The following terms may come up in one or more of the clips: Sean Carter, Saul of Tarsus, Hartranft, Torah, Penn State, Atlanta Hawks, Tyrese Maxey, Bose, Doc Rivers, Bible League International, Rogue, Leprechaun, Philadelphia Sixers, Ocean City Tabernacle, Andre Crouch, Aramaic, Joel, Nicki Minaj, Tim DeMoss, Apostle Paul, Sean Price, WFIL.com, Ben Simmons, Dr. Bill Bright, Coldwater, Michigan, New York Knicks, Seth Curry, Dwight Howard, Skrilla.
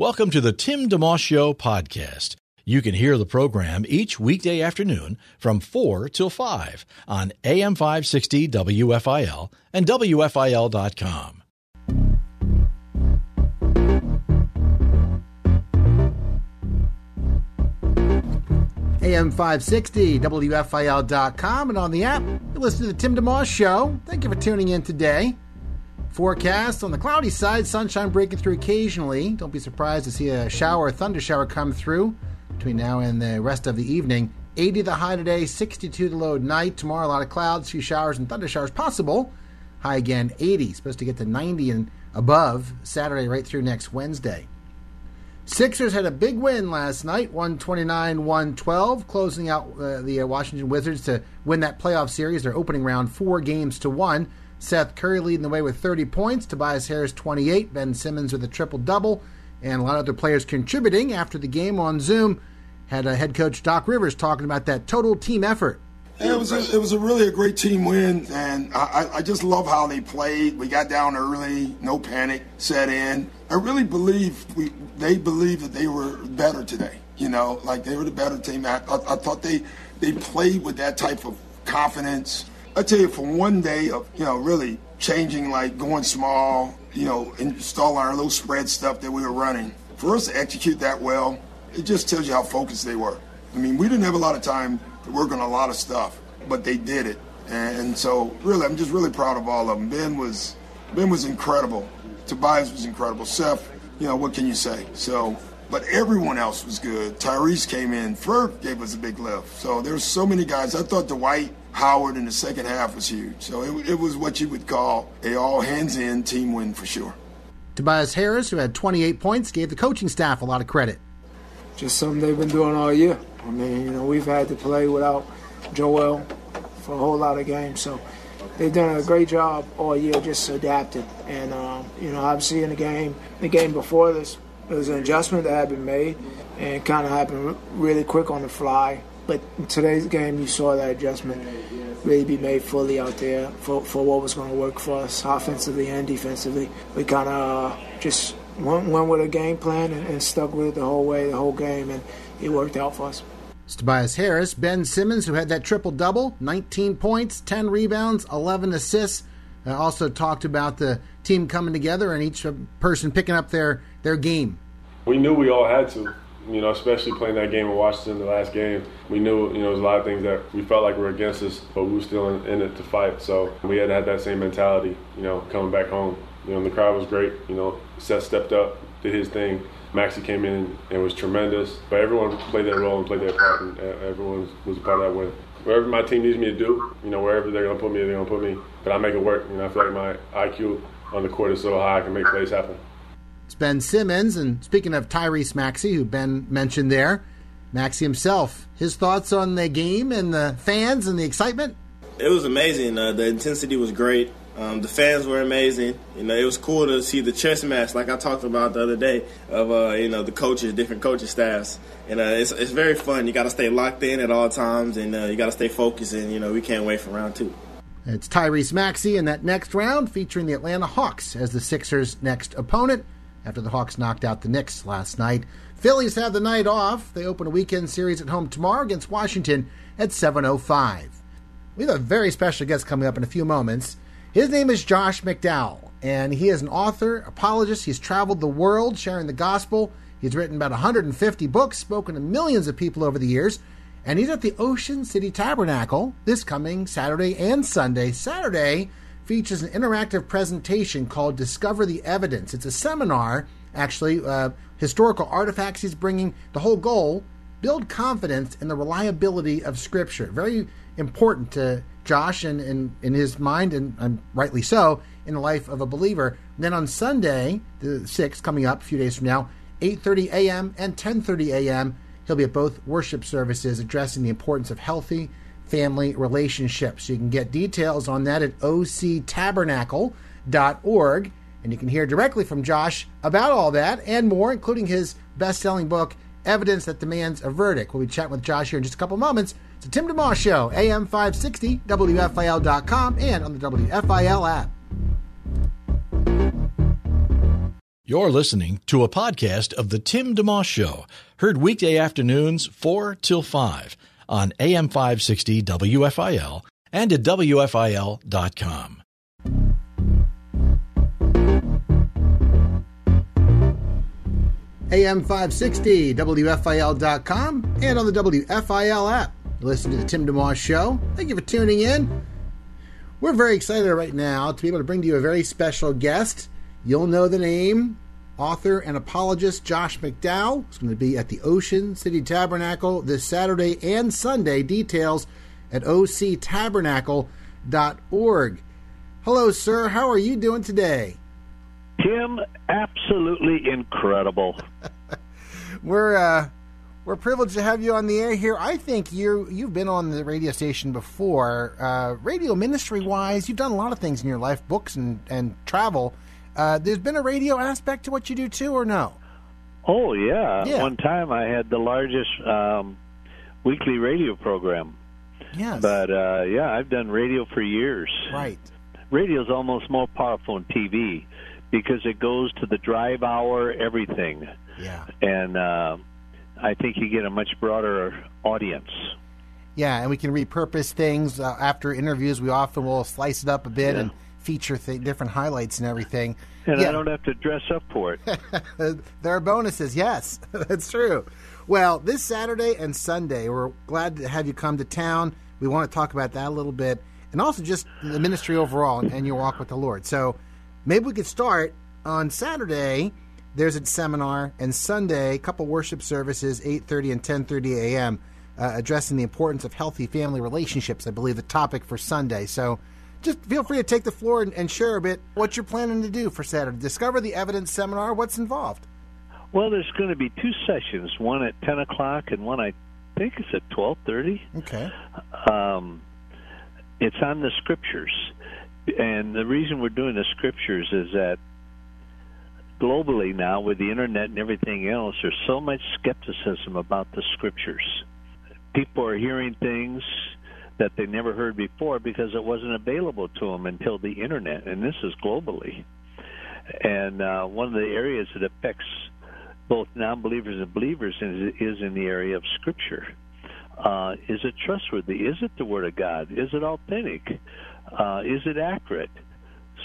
Welcome to the Tim DeMoss Show podcast. You can hear the program each weekday afternoon from 4 till 5 on AM560 WFIL and WFIL.com. AM560 WFIL.com and on the app, you listen to the Tim DeMoss Show. Thank you for tuning in today. Forecast on the cloudy side, sunshine breaking through occasionally. Don't be surprised to see a shower or thunder shower come through between now and the rest of the evening. 80 the high today, 62 the low at night. Tomorrow, a lot of clouds, few showers and thunder showers possible. High again, 80. Supposed to get to 90 and above Saturday right through next Wednesday. Sixers had a big win last night, 129-112, closing out the Washington Wizards to win that playoff series. Their opening round, 4-1. Seth Curry leading the way with 30 points, Tobias Harris 28, Ben Simmons with a triple-double, and a lot of other players contributing. After the game on Zoom, had head coach Doc Rivers talking about that total team effort. It was a great team win, and I just love how they played. We got down early, no panic set in. I really believe they believed that they were better today. You know, like they were the better team. I thought they played with that type of confidence. I tell you, from one day of, you know, really changing, like going small, you know, installing our little spread stuff that we were running, for us to execute that well, it just tells you how focused they were. I mean, we didn't have a lot of time to work on a lot of stuff, but they did it. And so, really, I'm just really proud of all of them. Ben was incredible. Tobias was incredible. Seth, you know, what can you say? So, but everyone else was good. Tyrese came in. Ferg gave us a big lift. So there's so many guys. I thought Dwight Howard in the second half was huge. So it was what you would call a all-hands-in team win for sure. Tobias Harris, who had 28 points, gave the coaching staff a lot of credit. Just something they've been doing all year. I mean, you know, we've had to play without Joel for a whole lot of games. So they've done a great job all year just adapting. And, you know, obviously in the game before this, it was an adjustment that had been made and kind of happened really quick on the fly. But in today's game, you saw that adjustment really be made fully out there for what was going to work for us offensively and defensively. We kind of just went with a game plan and stuck with it the whole game, and it worked out for us. It's Tobias Harris. Ben Simmons, who had that triple-double, 19 points, 10 rebounds, 11 assists. Also talked about the team coming together and each person picking up their game. We knew we all had to, you know, especially playing that game in Washington, the last game. We knew, you know, there was a lot of things that we felt like were against us, but we were still in it to fight. So we had to have that same mentality, you know, coming back home. You know, the crowd was great. You know, Seth stepped up, did his thing. Maxey came in and was tremendous. But everyone played their role and played their part, and everyone was a part of that win. Wherever my team needs me to do, you know, wherever they're going to put me, they're going to put me. But I make it work. You know, I feel like my IQ on the court is so high, I can make plays happen. It's Ben Simmons, and speaking of Tyrese Maxey, who Ben mentioned there, Maxey himself, his thoughts on the game and the fans and the excitement? It was amazing. The intensity was great. The fans were amazing. You know, it was cool to see the chess match, like I talked about the other day, of you know, the coaches, different coaching staffs. And it's very fun. You got to stay locked in at all times, and you got to stay focused. And you know, we can't wait for round two. It's Tyrese Maxey in that next round, featuring the Atlanta Hawks as the Sixers' next opponent. After the Hawks knocked out the Knicks last night, Phillies have the night off. They open a weekend series at home tomorrow against Washington at 7:05. We have a very special guest coming up in a few moments. His name is Josh McDowell, and he is an author, apologist. He's traveled the world sharing the gospel. He's written about 150 books, spoken to millions of people over the years, and he's at the Ocean City Tabernacle this coming Saturday and Sunday. Saturday features an interactive presentation called Discover the Evidence. It's a seminar, actually, historical artifacts he's bringing. The whole goal, build confidence in the reliability of Scripture. Very important to Josh and in his mind, and rightly so, in the life of a believer. And then on Sunday, the 6th, coming up a few days from now, 8:30 a.m. and 10:30 a.m. He'll be at both worship services addressing the importance of healthy family relationships. You can get details on that at octabernacle.org, and you can hear directly from Josh about all that and more, including his best-selling book, Evidence That Demands a Verdict. We'll be chatting with Josh here in just a couple moments. It's the Tim DeMoss Show, AM560, WFIL.com, and on the WFIL app. You're listening to a podcast of the Tim DeMoss Show, heard weekday afternoons 4 till 5 on AM560 WFIL and at WFIL.com. AM560, WFIL.com, and on the WFIL app. Listen to the Tim DeMoss Show. Thank you for tuning in. We're very excited right now to be able to bring to you a very special guest. You'll know the name, author and apologist Josh McDowell. He's going to be at the Ocean City Tabernacle this Saturday and Sunday. Details at octabernacle.org. Hello, sir. How are you doing today? Tim, absolutely incredible. We're privileged to have you on the air here. I think you've been on the radio station before. Radio ministry-wise, you've done a lot of things in your life, books and travel. There's been a radio aspect to what you do, too, or no? Oh, yeah. One time I had the largest weekly radio program. Yes. But, I've done radio for years. Right. Radio's almost more powerful than TV, because it goes to the drive hour, everything. Yeah. And I think you get a much broader audience. Yeah, and we can repurpose things. After interviews, we often will slice it up a bit and feature different highlights and everything. And I don't have to dress up for it. There are bonuses, yes. That's true. Well, this Saturday and Sunday, we're glad to have you come to town. We want to talk about that a little bit. And also just the ministry overall and your walk with the Lord. So maybe we could start on Saturday. There's a seminar, and Sunday, a couple worship services, 8:30 and 10:30 a.m., addressing the importance of healthy family relationships, I believe, the topic for Sunday. So just feel free to take the floor and share a bit what you're planning to do for Saturday. Discover the Evidence Seminar. What's involved? Well, there's going to be two sessions, one at 10 o'clock and one I think is at 12:30. Okay. It's on the Scriptures. And the reason we're doing the Scriptures is that globally now, with the internet and everything else, there's so much skepticism about the Scriptures. People are hearing things that they never heard before because it wasn't available to them until the internet, and this is globally. And one of the areas that affects both non-believers and believers is in the area of Scripture. Is it trustworthy? Is it the Word of God? Is it authentic? Is it accurate?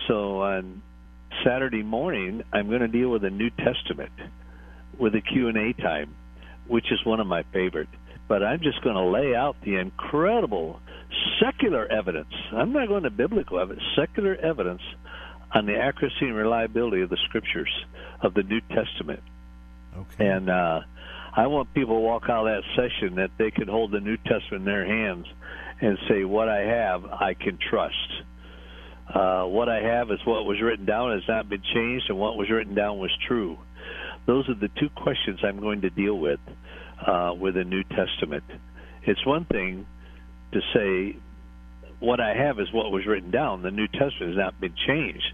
So on Saturday morning, I'm going to deal with the New Testament with a Q&A time, which is one of my favorite. But I'm just going to lay out the incredible secular evidence. I'm not going to biblical evidence, secular evidence on the accuracy and reliability of the Scriptures of the New Testament. Okay. And I want people to walk out of that session that they could hold the New Testament in their hands and say, what I have, I can trust. What I have is what was written down, has not been changed, and what was written down was true. Those are the two questions I'm going to deal with the New Testament. It's one thing to say, what I have is what was written down. The New Testament has not been changed.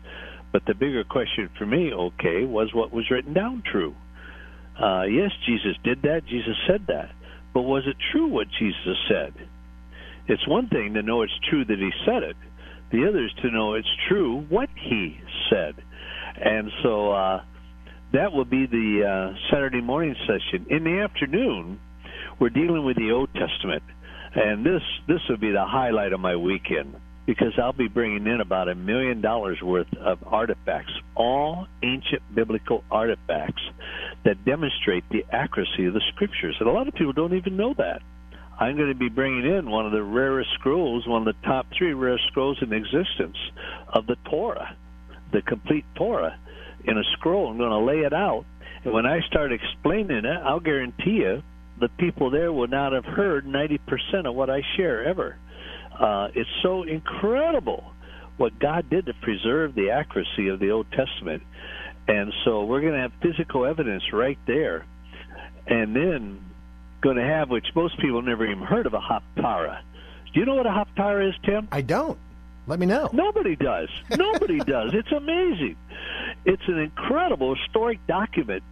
But the bigger question for me, okay, was what was written down true? Yes, Jesus did that. Jesus said that. But was it true what Jesus said? It's one thing to know it's true that he said it. The other is to know it's true what he said. And so that will be the Saturday morning session. In the afternoon, we're dealing with the Old Testament. And this will be the highlight of my weekend, because I'll be bringing in about $1 million worth of artifacts, all ancient biblical artifacts that demonstrate the accuracy of the Scriptures. And a lot of people don't even know that. I'm going to be bringing in one of the rarest scrolls, one of the top three rarest scrolls in existence of the Torah, the complete Torah, in a scroll. I'm going to lay it out. And when I start explaining it, I'll guarantee you the people there will not have heard 90% of what I share ever. It's so incredible what God did to preserve the accuracy of the Old Testament. And so we're going to have physical evidence right there. And then going to have, which most people never even heard of, a haftarah. Do you know what a haftarah is, Tim? I don't. Let me know. Nobody does. Nobody does. It's amazing. It's an incredible historic document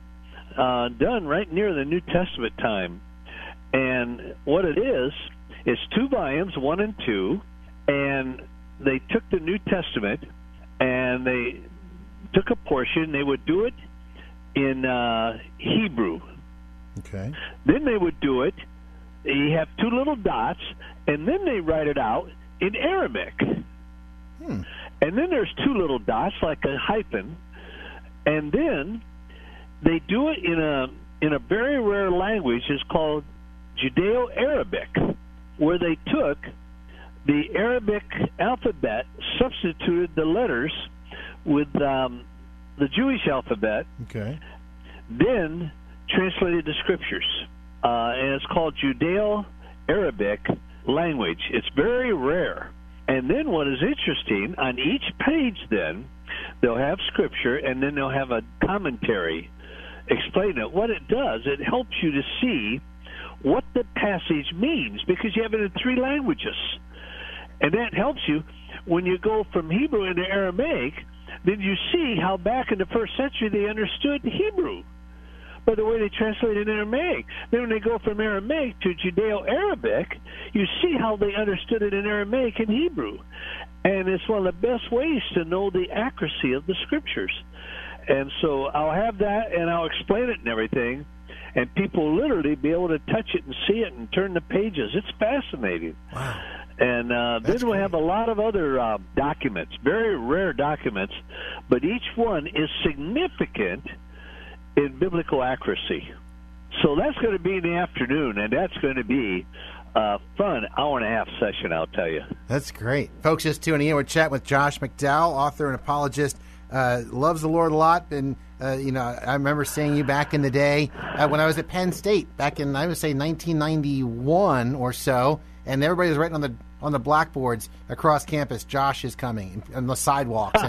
done right near the New Testament time. And what it is, it's 2 volumes, 1 and 2, and they took the New Testament and they took a portion. They would do it in Hebrew. Okay. Then they would do it. You have 2 little dots, and then they write it out in Aramaic. Hmm. And then there's 2 little dots, like a hyphen, and then they do it in a very rare language. It's called Judeo-Arabic, where they took the Arabic alphabet, substituted the letters with the Jewish alphabet, okay, then translated the scriptures. And it's called Judeo-Arabic language. It's very rare. And then what is interesting, on each page then, they'll have scripture, and then they'll have a commentary explaining it. What it does, it helps you to see what the passage means, because you have it in 3 languages. And that helps you when you go from Hebrew into Aramaic, then you see how back in the first century they understood Hebrew by the way they translated Aramaic. Then when they go from Aramaic to Judeo-Arabic, you see how they understood it in Aramaic and Hebrew. And it's one of the best ways to know the accuracy of the scriptures. And so I'll have that, and I'll explain it and everything, and people literally be able to touch it and see it and turn the pages. It's fascinating. Wow. And then we'll have a lot of other documents, very rare documents, but each one is significant in biblical accuracy. So that's going to be in the afternoon, and that's going to be a fun hour-and-a-half session, I'll tell you. That's great. Folks, just tuning in, we're chatting with Josh McDowell, author and apologist. Loves the Lord a lot, and I remember seeing you back in the day when I was at Penn State back in, I would say, 1991 or so, and everybody was writing on the blackboards across campus, "Josh is coming," on the sidewalks,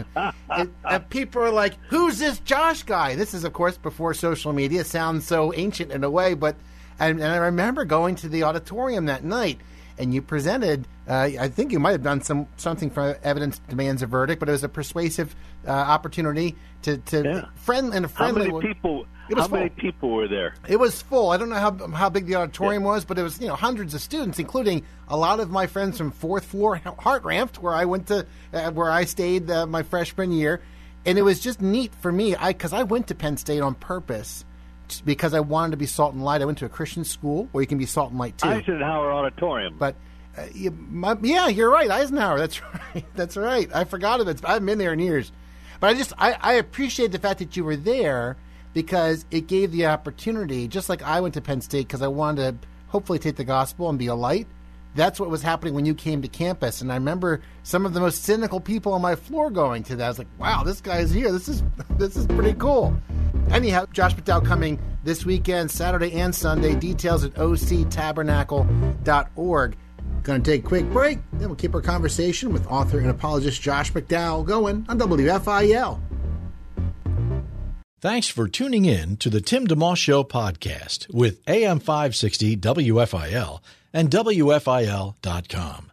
and people are like, "Who's this Josh guy?" This is, of course, before social media. It sounds so ancient in a way, but and I remember going to the auditorium that night. And you presented, I think you might have done something for Evidence Demands a Verdict, but it was a persuasive opportunity to friend and a friendly. How many people were there? It was full. I don't know how big the auditorium was, but it was hundreds of students, including a lot of my friends from 4th floor Hartranft, where I went to, where I stayed my freshman year, and it was just neat for me, because I went to Penn State on purpose. Because I wanted to be salt and light. I went to a Christian school where you can be salt and light, too. Eisenhower Auditorium. But, you're right, Eisenhower. That's right. That's right. I forgot of it. I haven't been there in years. But I appreciate the fact that you were there, because it gave the opportunity, just like I went to Penn State because I wanted to hopefully take the gospel and be a light. That's what was happening when you came to campus. And I remember some of the most cynical people on my floor going to that. I was like, wow, this guy's here. This is pretty cool. Anyhow, Josh McDowell coming this weekend, Saturday and Sunday. Details at octabernacle.org. Going to take a quick break. Then we'll keep our conversation with author and apologist Josh McDowell going on WFIL. Thanks for tuning in to the Tim DeMoss Show podcast with AM560 WFIL and WFIL.com.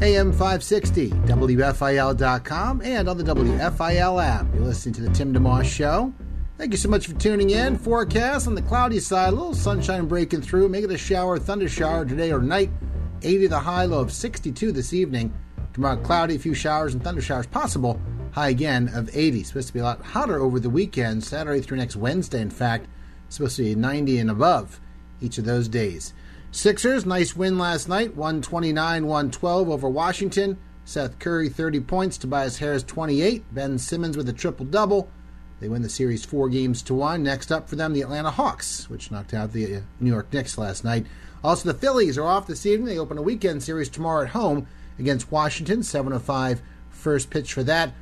AM560, WFIL.com, and on the WFIL app. You're listening to the Tim DeMoss Show. Thank you so much for tuning in. Forecast on the cloudy side, a little sunshine breaking through. Make it a shower, thunder shower today or night. 80 the high, low of 62 this evening. Tomorrow, cloudy, a few showers and thunder showers possible. High again of 80. Supposed to be a lot hotter over the weekend, Saturday through next Wednesday, in fact. Supposed to be 90 and above each of those days. Sixers, nice win last night, 129-112 over Washington. Seth Curry, 30 points. Tobias Harris, 28. Ben Simmons with a triple-double. They win the series 4-1. Next up for them, the Atlanta Hawks, which knocked out the New York Knicks last night. Also, the Phillies are off this evening. They open a weekend series tomorrow at home against Washington. 7:05 first pitch for that.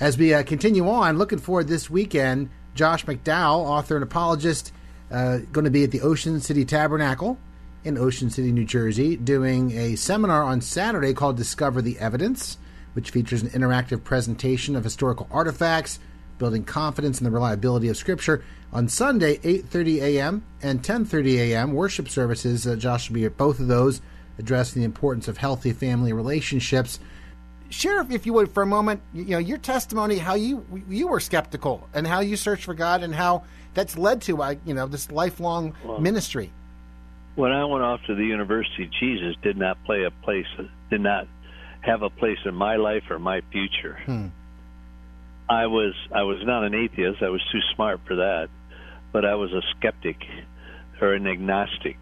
As we continue on, looking forward this weekend, Josh McDowell, author and apologist, going to be at the Ocean City Tabernacle in Ocean City, New Jersey, doing a seminar on Saturday called Discover the Evidence. which features an interactive presentation of historical artifacts, building confidence in the reliability of Scripture. On Sunday, 8:30 a.m. and 10:30 a.m., worship services. Josh will be at both of those, addressing the importance of healthy family relationships. Share, if you would, for a moment, you know, your testimony, how you were skeptical and how you searched for God and how that's led to, you know, this lifelong ministry. When I went off to the university, Jesus did not have a place in my life or my future. I was not an atheist. I was too smart for that, but I was a skeptic or an agnostic.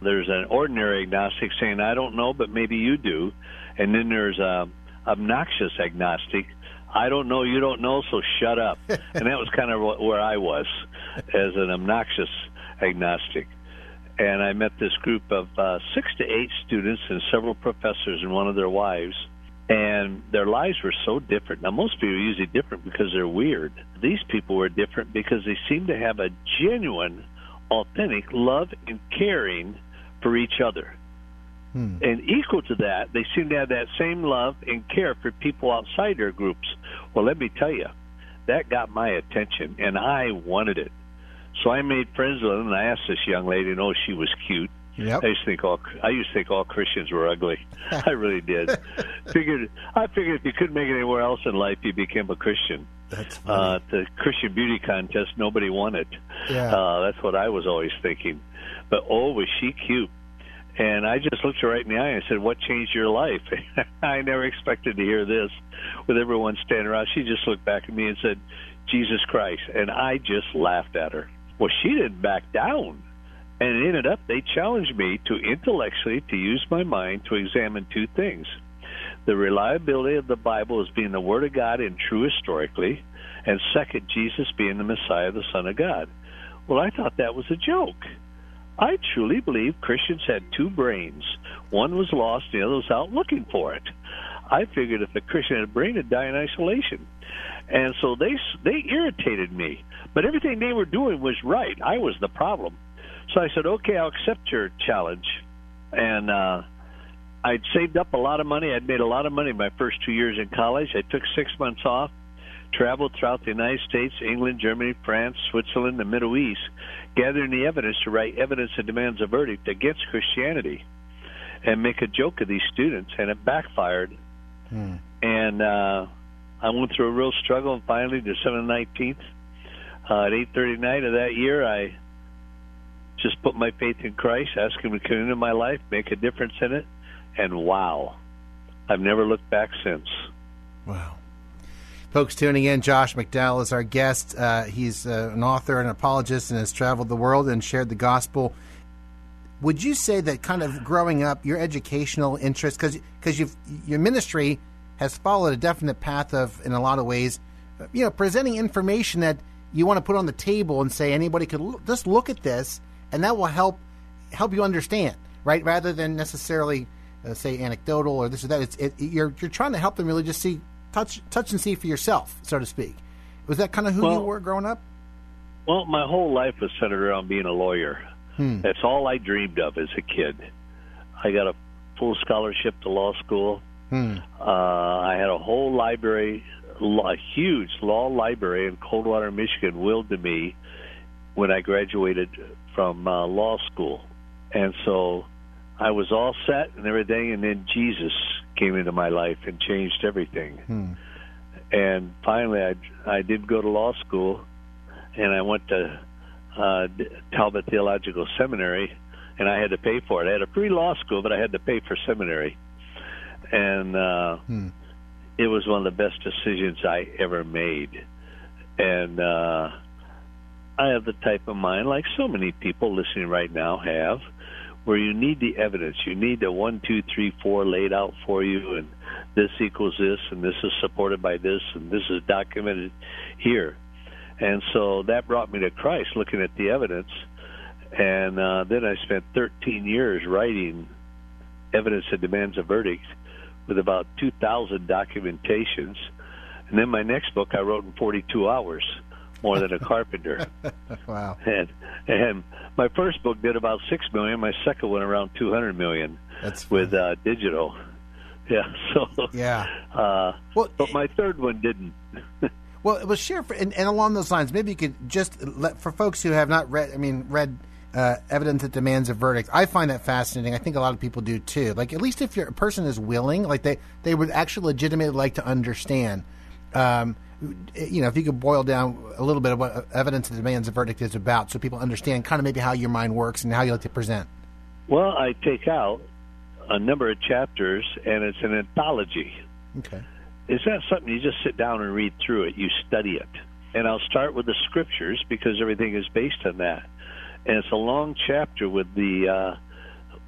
There's an ordinary agnostic saying, I don't know, but maybe you do. And then there's a obnoxious agnostic, I don't know, you don't know, so shut up. And that was kind of where I was, as an obnoxious agnostic. And I met this group of 6 to 8 students and several professors and one of their wives. And their lives were so different. Now, most people are usually different because they're weird. These people were different because they seemed to have a genuine, authentic love and caring for each other. And equal to that, they seem to have that same love and care for people outside their groups. Well, let me tell you, that got my attention, and I wanted it. So I made friends with them, and I asked this young lady, and she was cute. Yep. I used to think all Christians were ugly. I really did. I figured if you couldn't make it anywhere else in life, you became a Christian. That's funny. The Christian beauty contest, nobody won it. Yeah. That's what I was always thinking. But, was she cute. And I just looked her right in the eye and said, what changed your life? I never expected to hear this. With everyone standing around, she just looked back at me and said, Jesus Christ. And I just laughed at her. Well, she didn't back down. And it ended up, they challenged me to intellectually, to use my mind, to examine two things. The reliability of the Bible as being the Word of God and true historically. And second, Jesus being the Messiah, the Son of God. Well, I thought that was a joke. I truly believe Christians had two brains. One was lost, the other was out looking for it. I figured if a Christian had a brain, it'd die in isolation. And so they irritated me. But everything they were doing was right. I was the problem. So I said, okay, I'll accept your challenge. And I'd saved up a lot of money. I'd made a lot of money my first 2 years in college. I took 6 months off, traveled throughout the United States, England, Germany, France, Switzerland, the Middle East, gathering the evidence to write evidence that demands a verdict against Christianity and make a joke of these students, and it backfired. And I went through a real struggle, and finally, December 19th, at 8:39 of that year, I just put my faith in Christ, asked Him to come into my life, make a difference in it, and wow, I've never looked back since. Wow. Folks tuning in, Josh McDowell is our guest. He's an author and apologist and has traveled the world and shared the gospel. Would you say that kind of growing up, your educational interest, because your ministry has followed a definite path of, in a lot of ways, you know, presenting information that you want to put on the table and say anybody could just look at this and that will help you understand, right? Rather than necessarily, say, anecdotal or this or that. You're trying to help them really just see, touch and see for yourself, so to speak. Was that kind of who you were growing up? Well, my whole life was centered around being a lawyer. That's all I dreamed of as a kid. I got a full scholarship to law school. I had a whole library, a huge law library in Coldwater, Michigan, willed to me when I graduated from law school. And so I was all set and everything, and then Jesus came into my life and changed everything. And finally, I did go to law school, and I went to Talbot Theological Seminary, and I had to pay for it. I had a free law school, but I had to pay for seminary. And it was one of the best decisions I ever made. And I have the type of mind, like so many people listening right now have, where you need the evidence. You need the 1, 2, 3, 4 laid out for you, and this equals this, and this is supported by this, and this is documented here. And so that brought me to Christ, looking at the evidence. And then I spent 13 years writing evidence that demands a verdict with about 2,000 documentations. And then my next book I wrote in 42 hours. More than a carpenter. Wow. And my first book did about $6 million. My second one around $200 million. That's with digital. Yeah. So. Yeah. Well, but my third one didn't. Well, it was share and along those lines. Maybe you could just let for folks who have not read. I mean, read. Evidence that demands a verdict. I find that fascinating. I think a lot of people do too. Like, at least if a person is willing, like they would actually legitimately like to understand. You know, if you could boil down a little bit of what evidence that demands a verdict is about, so people understand kind of maybe how your mind works and how you like to present. Well, I take out a number of chapters, and it's an anthology. Okay, it's not something you just sit down and read through it. You study it, and I'll start with the scriptures because everything is based on that. And it's a long chapter with the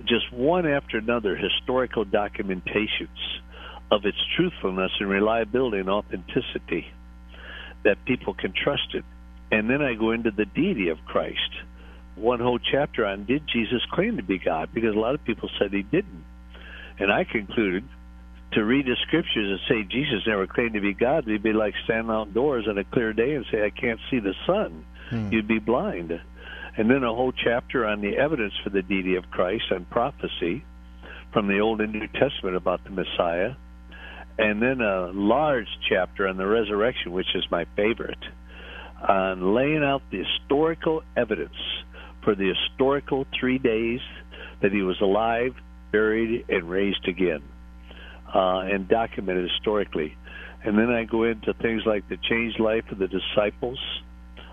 just one after another historical documentations of its truthfulness and reliability and authenticity that people can trust it. And then I go into the deity of Christ, one whole chapter on did Jesus claim to be God, because a lot of people said he didn't. And I concluded to read the scriptures and say Jesus never claimed to be God, we'd be like standing outdoors on a clear day and say, I can't see the sun. You'd be blind. And then a whole chapter on the evidence for the deity of Christ and prophecy from the Old and New Testament about the Messiah. And then a large chapter on the resurrection, which is my favorite, on laying out the historical evidence for the historical 3 days that he was alive, buried, and raised again, and documented historically. And then I go into things like the changed life of the disciples.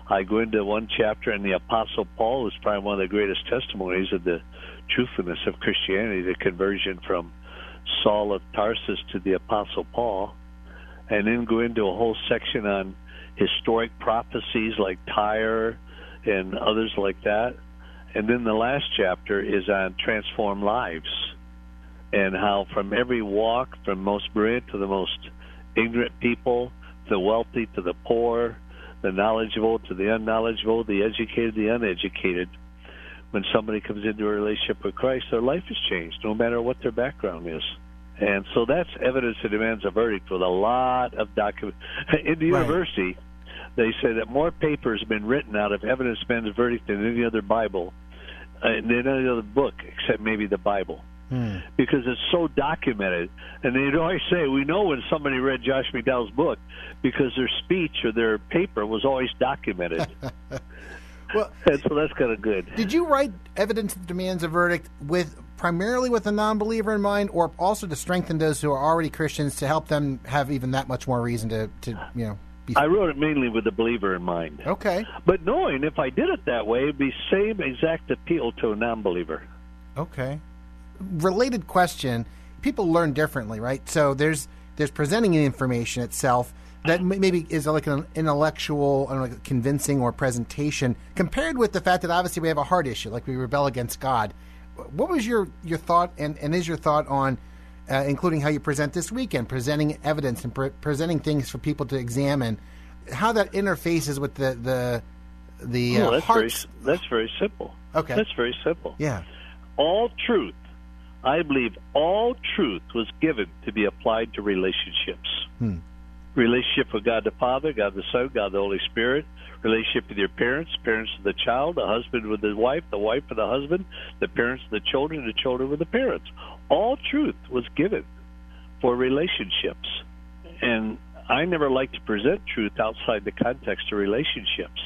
I go into one chapter, and the Apostle Paul is probably one of the greatest testimonies of the truthfulness of Christianity, the conversion from Saul of Tarsus to the Apostle Paul, and then go into a whole section on historic prophecies like Tyre and others like that. And then the last chapter is on transformed lives and how from every walk, from most brilliant to the most ignorant people, the wealthy to the poor, the knowledgeable to the unknowledgeable, the educated, the uneducated. When somebody comes into a relationship with Christ, their life is changed, no matter what their background is. And so that's evidence that demands a verdict with a lot of documents. In the university, they say that more paper has been written out of evidence demands a verdict than any other Bible, than any other book, except maybe the Bible. Because it's so documented. And they'd always say, we know when somebody read Josh McDowell's book because their speech or their paper was always documented. Well, and so that's kind of good. Did you write Evidence that Demands a Verdict primarily with a non-believer in mind, or also to strengthen those who are already Christians to help them have even that much more reason to you know, be... I wrote it mainly with a believer in mind. Okay. But knowing if I did it that way, it would be same exact appeal to a non-believer. Okay. Related question, people learn differently, right? So there's presenting the information itself that maybe is like an intellectual, I don't know, convincing or presentation, compared with the fact that obviously we have a heart issue, like we rebel against God. What was your thought, and is your thought on, including how you present this weekend, presenting evidence and presenting things for people to examine, how that interfaces with the hearts? That's very simple. Okay. That's very simple. Yeah. All truth, I believe all truth was given to be applied to relationships. Relationship with God the Father, God the Son, God the Holy Spirit, relationship with your parents, parents with the child, the husband with the wife with the husband, the parents with the children with the parents. All truth was given for relationships. And I never like to present truth outside the context of relationships.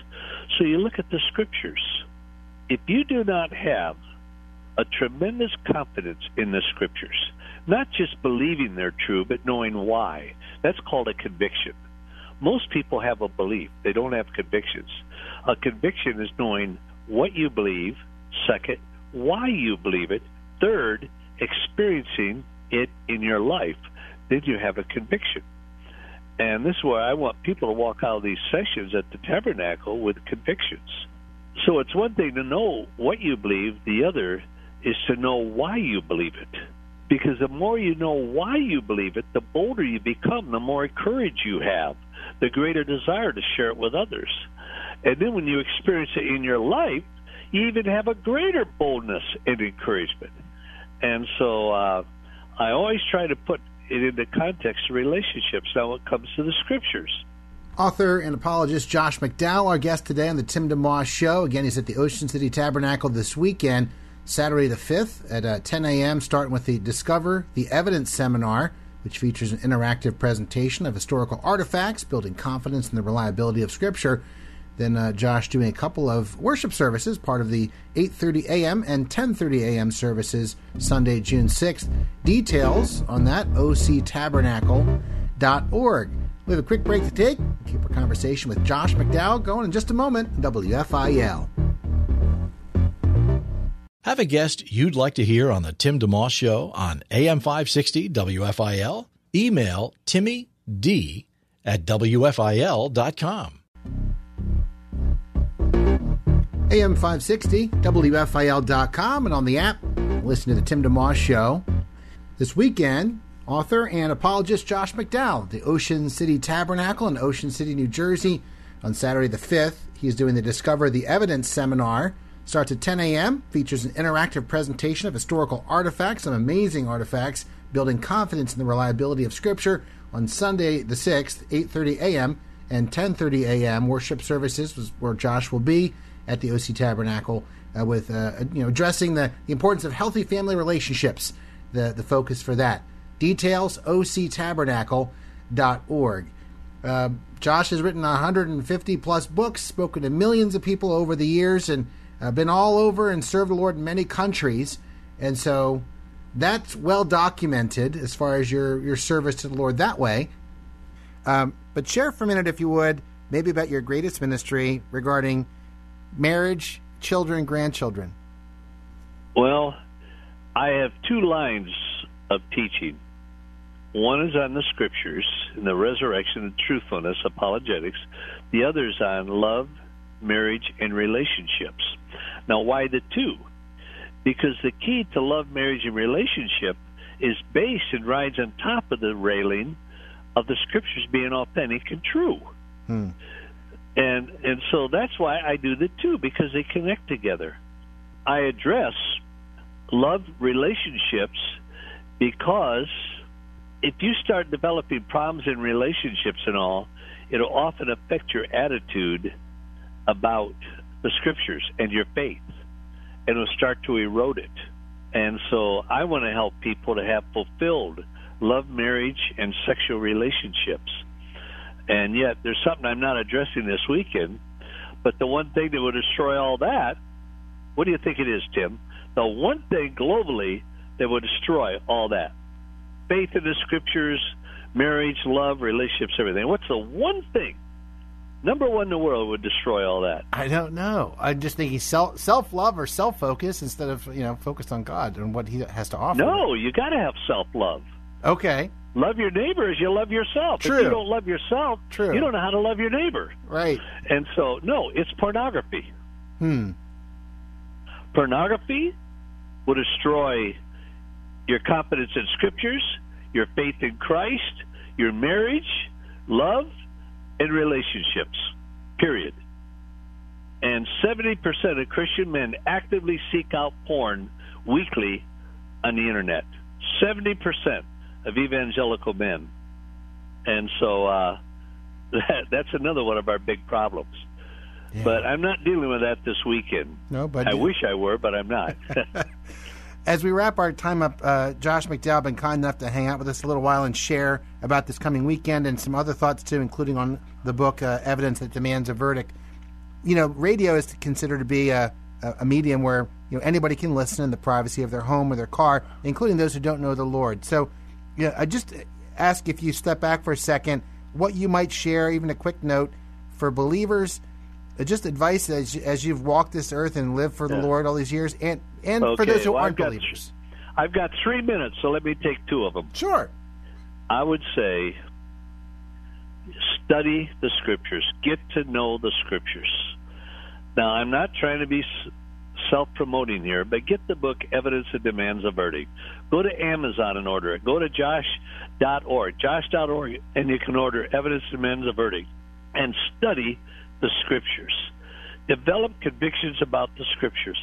So you look at the scriptures. If you do not have a tremendous confidence in the scriptures, not just believing they're true, but knowing why. That's called a conviction. Most people have a belief. They don't have convictions. A conviction is knowing what you believe, second, why you believe it, third, experiencing it in your life. Then you have a conviction. And this is why I want people to walk out of these sessions at the tabernacle with convictions. So it's one thing to know what you believe, the other is to know why you believe it. Because the more you know why you believe it, the bolder you become, the more courage you have, the greater desire to share it with others. And then when you experience it in your life, you even have a greater boldness and encouragement. And so I always try to put it in the context of relationships. Now it comes to the scriptures. Author and apologist Josh McDowell, our guest today on the Tim DeMoss Show. Again, he's at the Ocean City Tabernacle this weekend. Saturday the 5th at 10 a.m., starting with the Discover the Evidence Seminar, which features an interactive presentation of historical artifacts, building confidence in the reliability of Scripture. Then Josh doing a couple of worship services, part of the 8:30 a.m. and 10:30 a.m. services, Sunday, June 6th. Details on that, octabernacle.org. We have a quick break to take. Keep our conversation with Josh McDowell going in just a moment. WFIL. Have a guest you'd like to hear on the Tim DeMoss Show on AM560 WFIL? Email timmyd at WFIL.com. AM560, WFIL.com, and on the app, listen to the Tim DeMoss Show. This weekend, author and apologist Josh McDowell, the Ocean City Tabernacle in Ocean City, New Jersey. On Saturday the 5th, he's doing the Discover the Evidence Seminar. Starts at 10 a.m., features an interactive presentation of historical artifacts, some amazing artifacts, building confidence in the reliability of Scripture. On Sunday the 6th, 8:30 a.m. and 10:30 a.m., worship services was where Josh will be at the OC Tabernacle with addressing the importance of healthy family relationships, the focus for that. Details, octabernacle.org. Josh has written 150-plus books, spoken to millions of people over the years, and been all over and served the Lord in many countries. And so that's well documented as far as your service to the Lord that way. But share for a minute, if you would, maybe about your greatest ministry regarding marriage, children, grandchildren. Well, I have two lines of teaching. One is on the Scriptures and the resurrection and truthfulness, apologetics. The other is on love, marriage, and relationships. Now, why the two? Because the key to love, marriage, and relationship is based and rides on top of the railing of the Scriptures being authentic and true. And so that's why I do the two, because they connect together. I address love relationships because if you start developing problems in relationships and all, it'll often affect your attitude about the Scriptures and your faith, and it'll start to erode it. And so I want to help people to have fulfilled love, marriage, and sexual relationships. And yet there's something I'm not addressing this weekend, but the one thing that would destroy all that, what do you think it is, Tim? The one thing globally that would destroy all that, faith in the Scriptures, marriage, love, relationships, everything. What's the one thing, number one in the world, would destroy all that? I don't know. I just think he's self-love or self-focus instead of, focused on God and what he has to offer. No, you got to have self-love. Okay. Love your neighbor as you love yourself. True. If you don't love yourself, true, you don't know how to love your neighbor. Right. And so, no, it's pornography. Pornography will destroy your confidence in Scriptures, your faith in Christ, your marriage, love, and relationships, period. And 70% of Christian men actively seek out porn weekly on the Internet. 70% of evangelical men. And so that's another one of our big problems. Yeah. But I'm not dealing with that this weekend. No, but I wish I were, but I'm not. As we wrap our time up, Josh McDowell been kind enough to hang out with us a little while and share about this coming weekend and some other thoughts, too, including on the book, Evidence That Demands a Verdict. Radio is considered to be a medium where anybody can listen in the privacy of their home or their car, including those who don't know the Lord. So I just ask if you step back for a second, what you might share, even a quick note, for believers, just advice as you've walked this earth and lived for the Lord all these years, and okay, for those who aren't believers. I've got 3 minutes, so let me take two of them. Sure. I would say study the Scriptures. Get to know the Scriptures. Now, I'm not trying to be self-promoting here, but get the book, Evidence That Demands a Verdict. Go to Amazon and order it. Go to josh.org, josh.org, and you can order Evidence That Demands a Verdict. And study the Scriptures. Develop convictions about the Scriptures.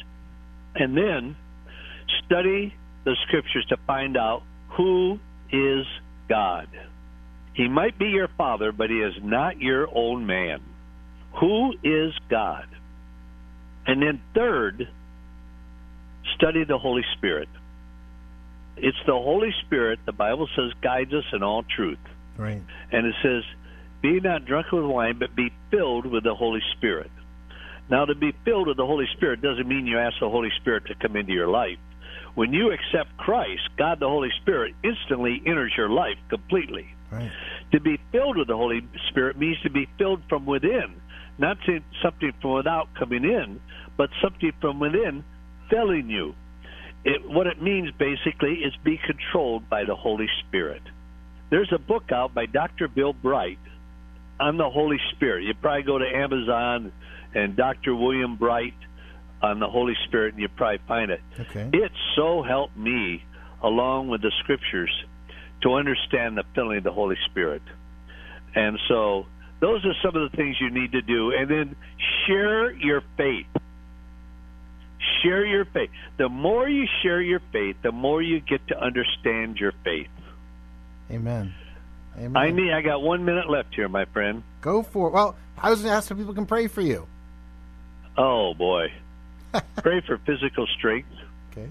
And then study the Scriptures to find out who is God. He might be your father, but he is not your own man. Who is God? And then third, Study the Holy Spirit. It's the Holy Spirit, the Bible says, guides us in all truth. Right. And it says, be not drunk with wine, but be filled with the Holy Spirit. Now, to be filled with the Holy Spirit doesn't mean you ask the Holy Spirit to come into your life. When you accept Christ, God the Holy Spirit instantly enters your life completely. Right. To be filled with the Holy Spirit means to be filled from within, not something from without coming in, but something from within filling you. What it means, basically, is be controlled by the Holy Spirit. There's a book out by Dr. Bill Bright on the Holy Spirit. You probably go to Amazon and Dr. William Bright on the Holy Spirit, and you probably find it. Okay. It so helped me, along with the Scriptures, to understand the filling of the Holy Spirit. And so those are some of the things you need to do. And then share your faith. Share your faith. The more you share your faith, the more you get to understand your faith. Amen. Amen. I got 1 minute left here, my friend. Go for it. Well, I was going to ask if people can pray for you. Oh, boy. Pray for physical strength. Okay.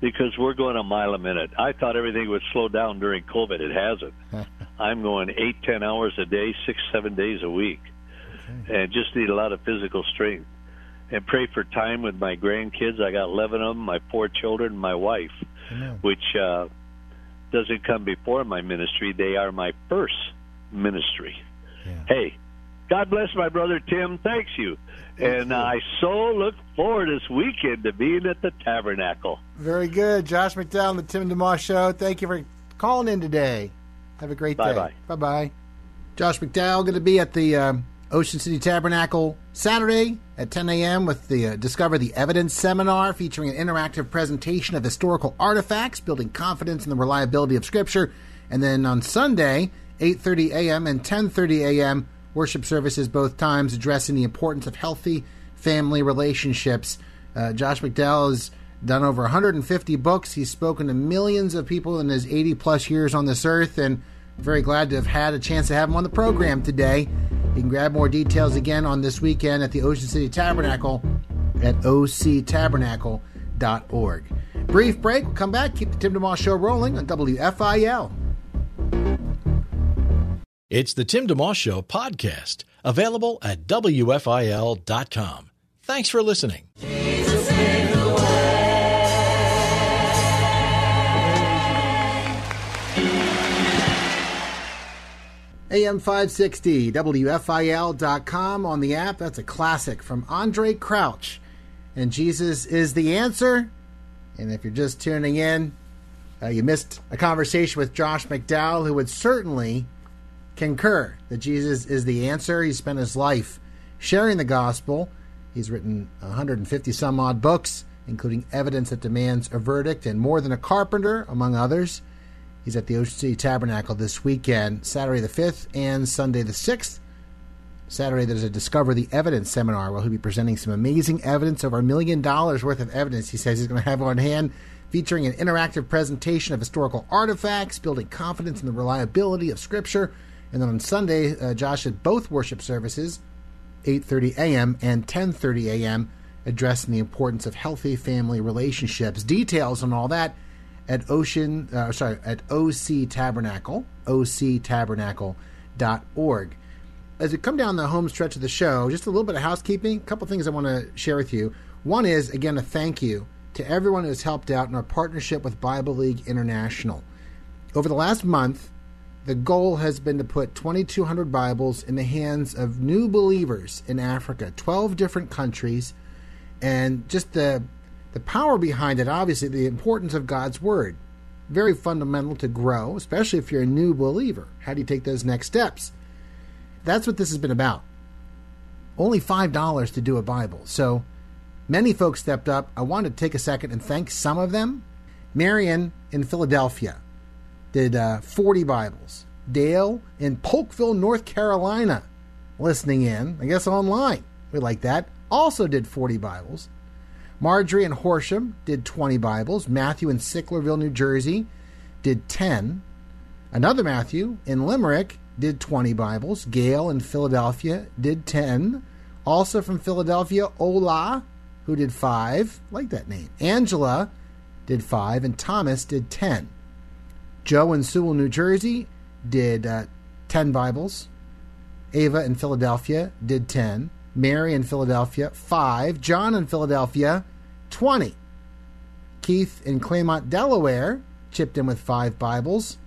Because we're going a mile a minute. I thought everything would slow down during COVID. It hasn't. I'm going 8-10 hours a day, 6-7 days a week. Okay. And just need a lot of physical strength. And pray for time with my grandkids. I got 11 of them, my 4 children, and my wife, which doesn't come before my ministry. They are my first ministry. Yeah. Hey, God bless my brother Tim. Thanks you. And I so look forward this weekend to being at the Tabernacle. Very good. Josh McDowell, the Tim DeMoss Show. Thank you for calling in today. Have a great day. Bye-bye. Josh McDowell going to be at the Ocean City Tabernacle Saturday at 10 a.m. with the Discover the Evidence Seminar, featuring an interactive presentation of historical artifacts, building confidence in the reliability of Scripture. And then on Sunday, 8:30 a.m. and 10:30 a.m., worship services both times addressing the importance of healthy family relationships. Josh McDowell has done over 150 books. He's spoken to millions of people in his 80-plus years on this earth, and very glad to have had a chance to have him on the program today. You can grab more details again on this weekend at the Ocean City Tabernacle at octabernacle.org. Brief break. We'll come back. Keep the Tim DeMoss Show rolling on WFIL. It's the Tim DeMoss Show podcast, available at WFIL.com. Thanks for listening. Jesus is the way. AM560, WFIL.com on the app. That's a classic from Andre Crouch. And Jesus is the answer. And if you're just tuning in, you missed a conversation with Josh McDowell, who would certainly concur that Jesus is the answer. He spent his life sharing the gospel. He's written 150-some-odd books, including Evidence That Demands a Verdict and More Than a Carpenter, among others. He's at the Ocean City Tabernacle this weekend, Saturday the 5th and Sunday the 6th. Saturday, there's a Discover the Evidence seminar where he'll be presenting some amazing evidence, over $1 million worth of evidence he says he's going to have on hand, featuring an interactive presentation of historical artifacts, building confidence in the reliability of Scripture. And then on Sunday, Josh at both worship services, 8:30 a.m. and 10:30 a.m., addressing the importance of healthy family relationships. Details on all that at OC Tabernacle, octabernacle.org. As we come down the home stretch of the show, just a little bit of housekeeping, a couple things I want to share with you. One is, again, a thank you to everyone who has helped out in our partnership with Bible League International. Over the last month, the goal has been to put 2,200 Bibles in the hands of new believers in Africa, 12 different countries, and just the power behind it, obviously, the importance of God's Word. Very fundamental to grow, especially if you're a new believer. How do you take those next steps? That's what this has been about. Only $5 to do a Bible. So many folks stepped up. I wanted to take a second and thank some of them. Marion in Philadelphia did 40 Bibles. Dale in Polkville, North Carolina, listening in, I guess online. We like that. Also did 40 Bibles. Marjorie in Horsham did 20 Bibles. Matthew in Sicklerville, New Jersey, did 10. Another Matthew in Limerick did 20 Bibles. Gail in Philadelphia did 10. Also from Philadelphia, Ola, who did 5. I like that name. Angela did 5, and Thomas did 10. Joe in Sewell, New Jersey did 10 Bibles. Ava in Philadelphia did 10. Mary in Philadelphia, 5. John in Philadelphia, 20. Keith in Claymont, Delaware, chipped in with 5 Bibles.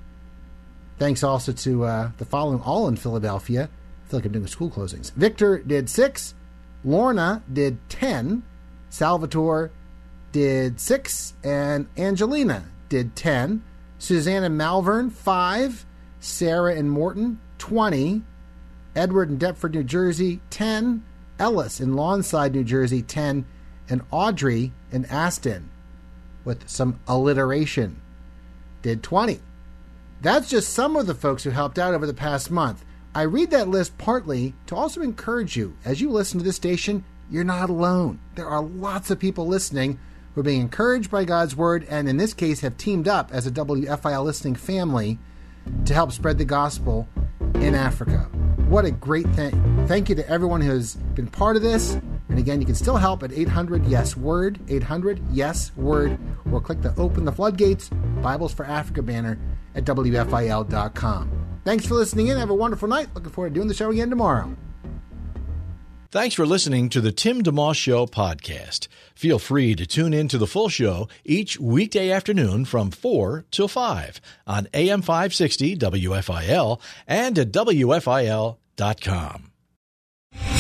Thanks also to the following, all in Philadelphia. I feel like I'm doing school closings. Victor did 6. Lorna did 10. Salvatore did 6. And Angelina did 10. Suzanne and Malvern, 5. Sarah and Morton, 20. Edward in Deptford, New Jersey, 10. Ellis in Lawnside, New Jersey, 10. And Audrey in Aston, with some alliteration, did 20. That's just some of the folks who helped out over the past month. I read that list partly to also encourage you. As you listen to this station, you're not alone. There are lots of people listening who are being encouraged by God's Word, and in this case have teamed up as a WFIL listening family to help spread the gospel in Africa. What a great thing. Thank you to everyone who has been part of this. And again, you can still help at 800-YES-WORD, 800-YES-WORD, or click the Open the Floodgates Bibles for Africa banner at WFIL.com. Thanks for listening in. Have a wonderful night. Looking forward to doing the show again tomorrow. Thanks for listening to the Tim DeMoss Show podcast. Feel free to tune in to the full show each weekday afternoon from 4 till 5 on AM560 WFIL and at WFIL.com.